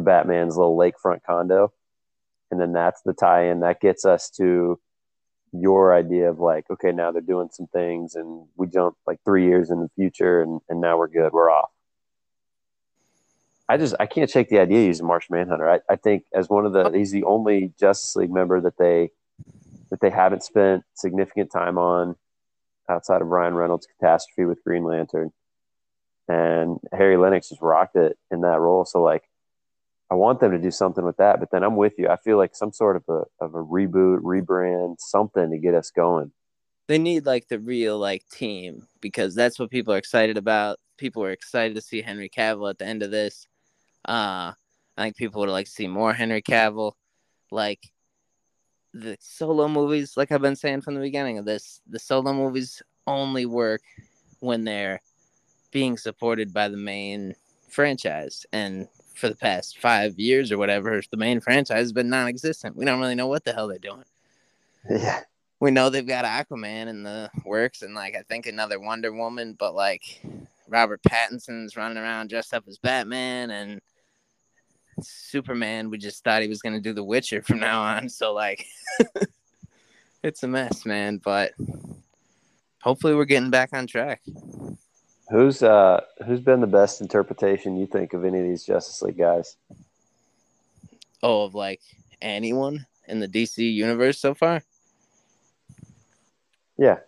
Batman's little lakefront condo. And then that's the tie-in. That gets us to your idea of like, okay, now they're doing some things and we jump like 3 years in the future and now we're good. We're off. I can't shake the idea of using Martian Manhunter. I think as he's the only Justice League member that they haven't spent significant time on outside of Ryan Reynolds' catastrophe with Green Lantern. And Harry Lennix just rocked it in that role. So like, I want them to do something with that, but then I'm with you. I feel like some sort of a reboot, rebrand, something to get us going. They need like the real like team, because that's what people are excited about. People are excited to see Henry Cavill at the end of this. I think people would like to see more Henry Cavill. Like the solo movies, like I've been saying from the beginning of this, the solo movies only work when they're being supported by the main franchise. And for the past 5 years or whatever, the main franchise has been non-existent. We don't really know what the hell they're doing. Yeah. We know they've got Aquaman in the works and, like, I think another Wonder Woman, but, like, Robert Pattinson's running around dressed up as Batman, and Superman, we just thought he was going to do The Witcher from now on. So, like, it's a mess, man, but hopefully we're getting back on track. Who's been the best interpretation you think of any of these Justice League guys? Oh, of like anyone in the DC universe so far? Yeah.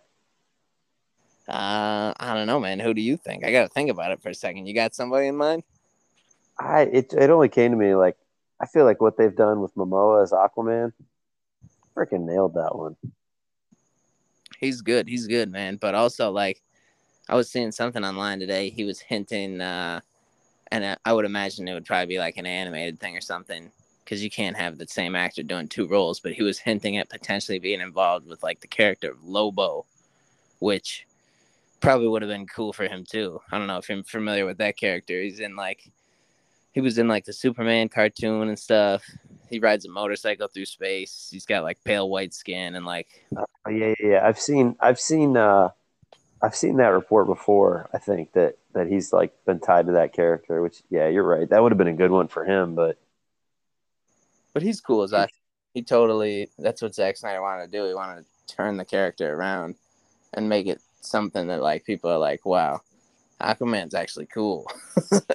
I don't know, man. Who do you think? I gotta think about it for a second. You got somebody in mind? It only came to me like I feel like what they've done with Momoa as Aquaman, freaking nailed that one. He's good, man. But also like, I was seeing something online today. He was hinting, and I would imagine it would probably be like an animated thing or something, because you can't have the same actor doing two roles, but he was hinting at potentially being involved with like the character of Lobo, which probably would have been cool for him too. I don't know if you're familiar with that character. He was in like the Superman cartoon and stuff. He rides a motorcycle through space. He's got like pale white skin and like, yeah. I've seen that report before, I think, that he's, like, been tied to that character, which, yeah, you're right. That would have been a good one for him, but... But he's cool as I... He totally... That's what Zack Snyder wanted to do. He wanted to turn the character around and make it something that, like, people are like, wow, Aquaman's actually cool.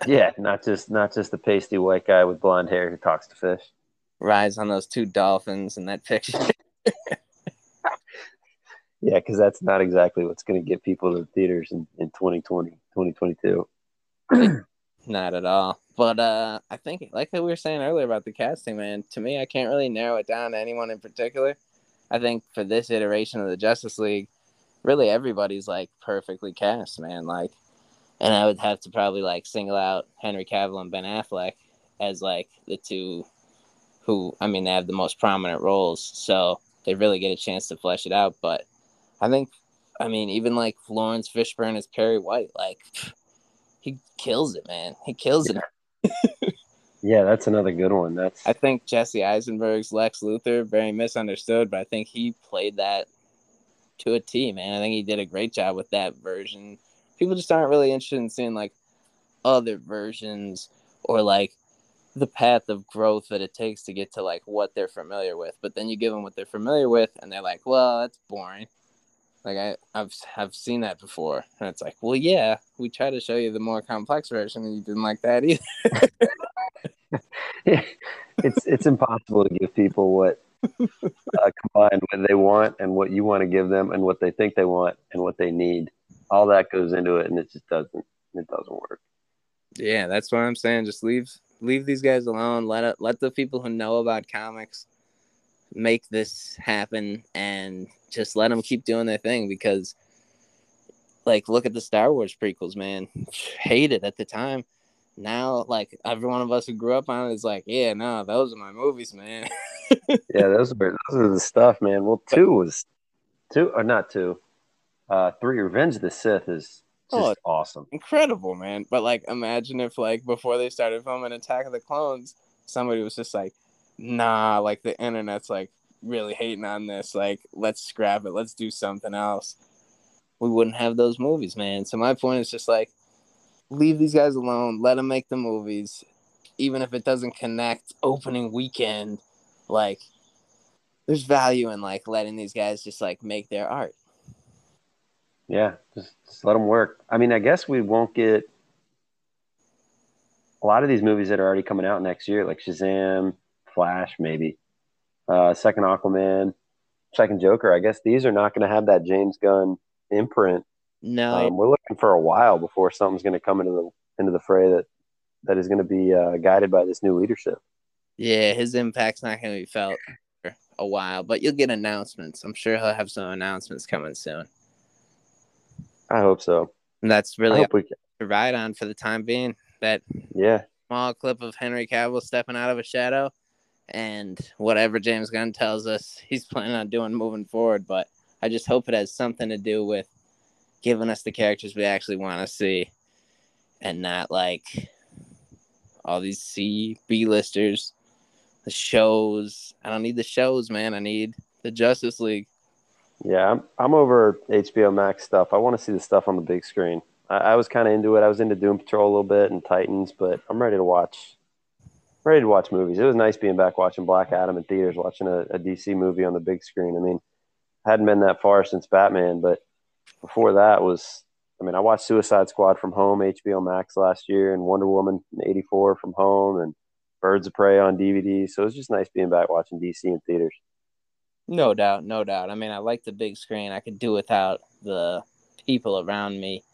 Yeah, not just the pasty white guy with blonde hair who talks to fish. Rides on those two dolphins in that picture. Yeah, because that's not exactly what's going to get people to the theaters in 2020, 2022. Not at all. But I think, like we were saying earlier about the casting, man, to me, I can't really narrow it down to anyone in particular. I think for this iteration of the Justice League, really everybody's, like, perfectly cast, man. Like, and I would have to probably, like, single out Henry Cavill and Ben Affleck as, like, the two who, I mean, they have the most prominent roles. So they really get a chance to flesh it out, but... I think, I mean, even, like, Lawrence Fishburne as Perry White, like, he kills it, man. He kills it. Yeah, that's another good one. I think Jesse Eisenberg's Lex Luthor, very misunderstood, but I think he played that to a T, man. I think he did a great job with that version. People just aren't really interested in seeing, like, other versions or, like, the path of growth that it takes to get to, like, what they're familiar with. But then you give them what they're familiar with, and they're like, well, that's boring. Like, I've seen that before. And it's like, well, yeah, we try to show you the more complex version, and you didn't like that either. Yeah. It's impossible to give people what combined what they want and what you want to give them and what they think they want and what they need. All that goes into it, and it just doesn't work. Yeah, that's what I'm saying. Just leave these guys alone. Let the people who know about comics make this happen and just let them keep doing their thing, because, like, look at the Star Wars prequels, man. Hated at the time. Now, like, every one of us who grew up on it is like, yeah, no, those are my movies, man. Yeah, those are the stuff, man. Well, three, Revenge of the Sith is just awesome. Incredible, man. But, like, imagine if, like, before they started filming Attack of the Clones, somebody was just like, nah, like, the internet's, like, really hating on this. Like, let's scrap it. Let's do something else. We wouldn't have those movies, man. So my point is just, like, leave these guys alone. Let them make the movies. Even if it doesn't connect opening weekend, like, there's value in, like, letting these guys just, like, make their art. Yeah, just let them work. I mean, I guess we won't get a lot of these movies that are already coming out next year, like Shazam, Flash, maybe. Second Aquaman, second Joker. I guess these are not going to have that James Gunn imprint. No, we're looking for a while before something's going to come into the fray that is going to be guided by this new leadership. Yeah, his impact's not going to be felt for a while, but you'll get announcements. I'm sure he'll have some announcements coming soon. I hope so. And that's really all we can ride on for the time being. That small clip of Henry Cavill stepping out of a shadow, and whatever James Gunn tells us he's planning on doing moving forward. But I just hope it has something to do with giving us the characters we actually want to see, and not like all these B-listers, the shows. I don't need the shows, man. I need the Justice League. Yeah, I'm over HBO Max stuff. I want to see the stuff on the big screen. I was kind of into it. I was into Doom Patrol a little bit and Titans, but I'm ready to watch movies. It was nice being back watching Black Adam in theaters, watching a DC movie on the big screen. I mean, hadn't been that far since Batman, but before that was, I mean, I watched Suicide Squad from home, HBO Max last year, and Wonder Woman in '84 from home, and Birds of Prey on DVD. So it was just nice being back watching DC in theaters. No doubt. I mean, I like the big screen. I could do without the people around me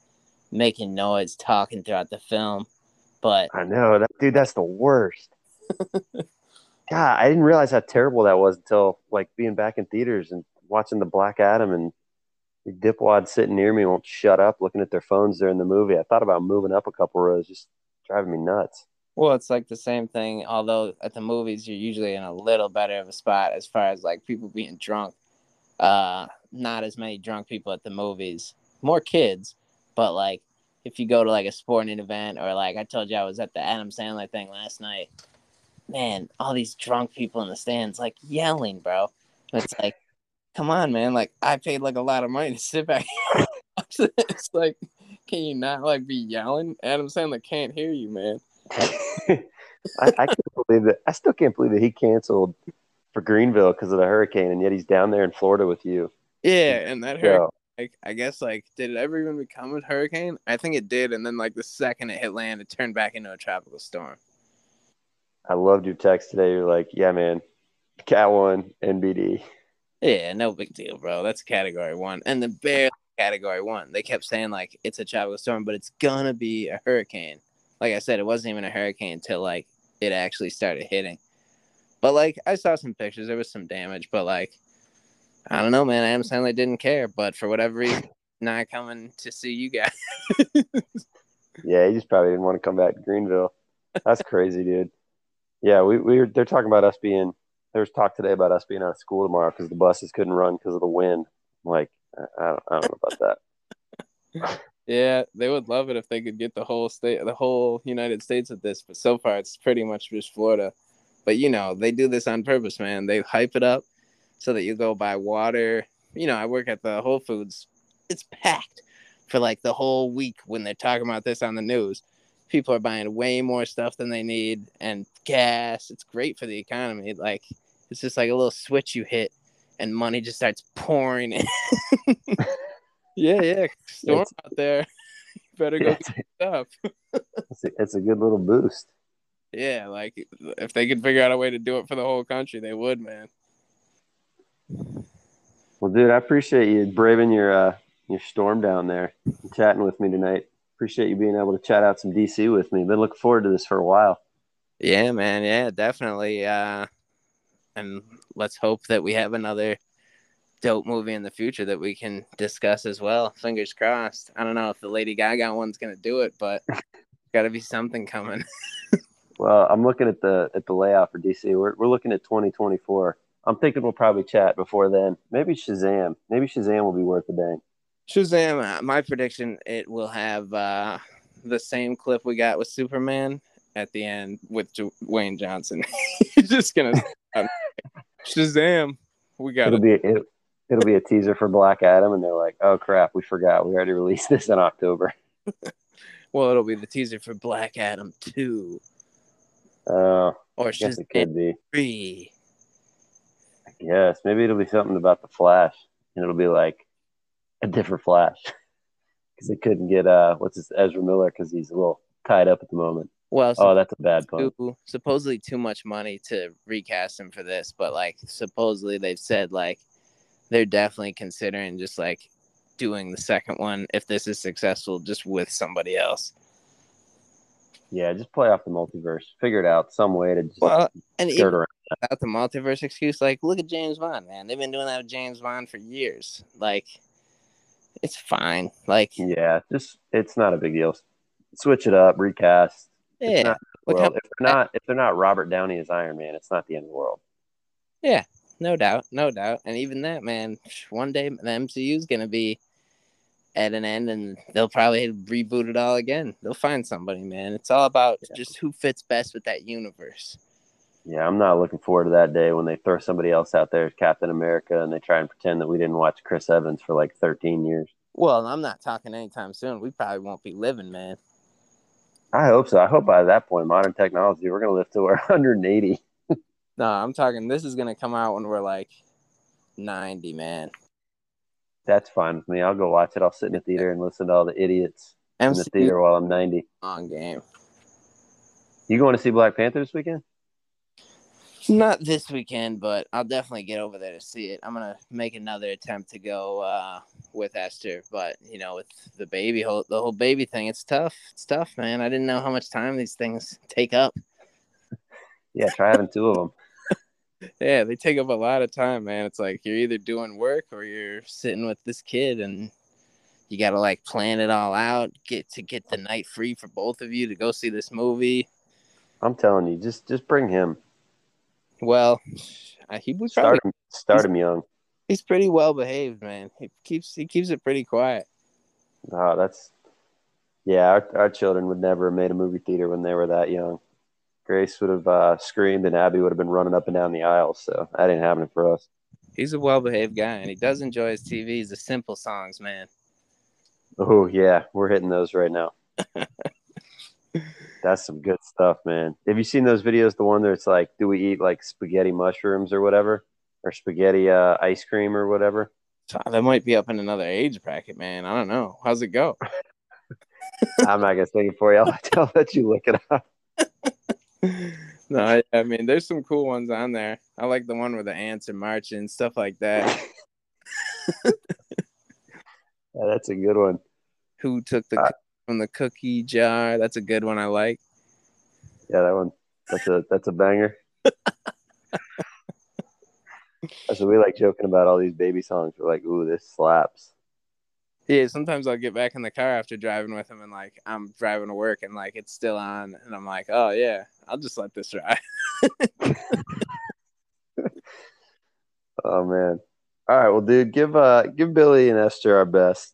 making noise, talking throughout the film. But I know, that's the worst. God, I didn't realize how terrible that was until, like, being back in theaters and watching the Black Adam, and the dipwad sitting near me won't shut up looking at their phones during the movie. I thought about moving up a couple rows, just driving me nuts. Well, it's like the same thing, although at the movies, you're usually in a little better of a spot as far as, like, people being drunk. Not as many drunk people at the movies. More kids. But, like, if you go to, like, a sporting event, or, like, I told you I was at the Adam Sandler thing last night. Man, all these drunk people in the stands, like, yelling, bro. It's like, come on, man. Like, I paid, like, a lot of money to sit back here. It's like, can you not, like, be yelling? Adam Sandler can't hear you, man. I can't believe that. I still can't believe that he canceled for Greenville because of the hurricane, and yet he's down there in Florida with you. Yeah, and that hurricane, like, I guess, like, did it ever even become a hurricane? I think it did, and then, like, the second it hit land, it turned back into a tropical storm. I loved your text today. You're like, yeah, man, Cat 1, NBD. Yeah, no big deal, bro. That's Category 1. And the barely Category 1. They kept saying, like, it's a tropical storm, but it's gonna be a hurricane. Like I said, it wasn't even a hurricane until, like, it actually started hitting. But, like, I saw some pictures. There was some damage. But, like, I don't know, man. Adam Sandler didn't care. But for whatever reason, not coming to see you guys. Yeah, he just probably didn't want to come back to Greenville. That's crazy, dude. Yeah, they're talking about us being – there was talk today about us being out of school tomorrow because the buses couldn't run because of the wind. I'm like, I don't know about that. Yeah, they would love it if they could get the whole United States with this. But so far, it's pretty much just Florida. But, you know, they do this on purpose, man. They hype it up so that you go buy water. You know, I work at the Whole Foods. It's packed for, like, the whole week when they're talking about this on the news. People are buying way more stuff than they need, and gas. It's great for the economy. Like, it's just like a little switch you hit, and money just starts pouring in. Yeah, storm out there. You better go get stuff. It's a good little boost. Yeah, like, if they could figure out a way to do it for the whole country, they would, man. Well, dude, I appreciate you braving your storm down there and chatting with me tonight. Appreciate you being able to chat out some DC with me. Been looking forward to this for a while. Yeah, man. Yeah, definitely. and let's hope that we have another dope movie in the future that we can discuss as well. Fingers crossed. I don't know if the Lady Gaga one's going to do it, but got to be something coming. Well, I'm looking at the layout for DC. We're looking at 2024. I'm thinking we'll probably chat before then. Maybe Shazam. Maybe Shazam will be worth a dang. Shazam, my prediction, it will have the same clip we got with Superman at the end with Dwayne Johnson. He's just going to Shazam. We got It'll be a teaser for Black Adam, and they're like, oh, crap, we forgot. We already released this in October. Well, it'll be the teaser for Black Adam 2. Or Shazam 3. I guess. Maybe it'll be something about the Flash, and it'll be like a different Flash. Because they couldn't get, Ezra Miller, because he's a little tied up at the moment. Well, so that's a bad pun. Supposedly too much money to recast him for this, but, like, supposedly they've said, like, they're definitely considering just like doing the second one if this is successful, just with somebody else. Yeah, just play off the multiverse. Figure it out some way to just skirt around that. Without the multiverse excuse, like look at James Bond, man. They've been doing that with James Bond for years. Like, it's fine. Like, yeah, just it's not a big deal. Switch it up, recast. Yeah, if they're not Robert Downey as Iron Man, it's not the end of the world. Yeah. No doubt. And even that, man, one day the MCU is going to be at an end and they'll probably reboot it all again. They'll find somebody, man. It's all about just who fits best with that universe. Yeah, I'm not looking forward to that day when they throw somebody else out there as Captain America and they try and pretend that we didn't watch Chris Evans for like 13 years. Well, I'm not talking anytime soon. We probably won't be living, man. I hope so. I hope by that point, modern technology, we're going to live to our 180. No, I'm talking this is going to come out when we're like 90, man. That's fine with me. I'll go watch it. I'll sit in the theater and listen to all the idiots in the theater while I'm 90. On game. You going to see Black Panther this weekend? Not this weekend, but I'll definitely get over there to see it. I'm going to make another attempt to go with Esther. But, you know, with the baby, the whole baby thing, it's tough. It's tough, man. I didn't know how much time these things take up. Yeah, try having two of them. Yeah, they take up a lot of time, man. It's like you're either doing work or you're sitting with this kid and you got to like plan it all out, get the night free for both of you to go see this movie. I'm telling you, just bring him. Well, he would probably start him young. He's pretty well behaved, man. He keeps it pretty quiet. Oh, our children would never have made a movie theater when they were that young. Grace would have screamed and Abby would have been running up and down the aisle, so that didn't happen for us. He's a well-behaved guy, and he does enjoy his TV. He's the simple songs, man. Oh, yeah. We're hitting those right now. That's some good stuff, man. Have you seen those videos, the one where it's like, do we eat like spaghetti mushrooms or whatever? Or spaghetti ice cream or whatever? That might be up in another age bracket, man. I don't know. How's it go? I'm not going to sing it for you. I'll let you look it up. No, I mean, there's some cool ones on there. I like the one where the ants are marching and stuff like that. Yeah, that's a good one. Who took the from the cookie jar? That's a good one I like. Yeah, that one. That's a banger. So we like joking about all these baby songs. We're like, ooh, this slaps. Yeah, sometimes I'll get back in the car after driving with him and, like, I'm driving to work and, like, it's still on. And I'm like, oh, yeah, I'll just let this ride. Oh, man. All right, well, dude, give Billy and Esther our best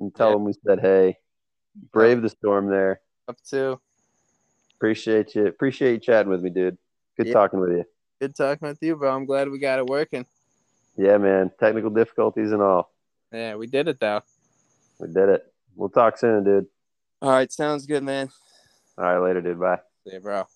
and tell them we said, hey, brave the storm there. Up to. Appreciate you. Appreciate you chatting with me, dude. Good talking with you. Good talking with you, bro. I'm glad we got it working. Yeah, man. Technical difficulties and all. Yeah, we did it, though. We did it. We'll talk soon, dude. All right. Sounds good, man. All right. Later, dude. Bye. See you, bro.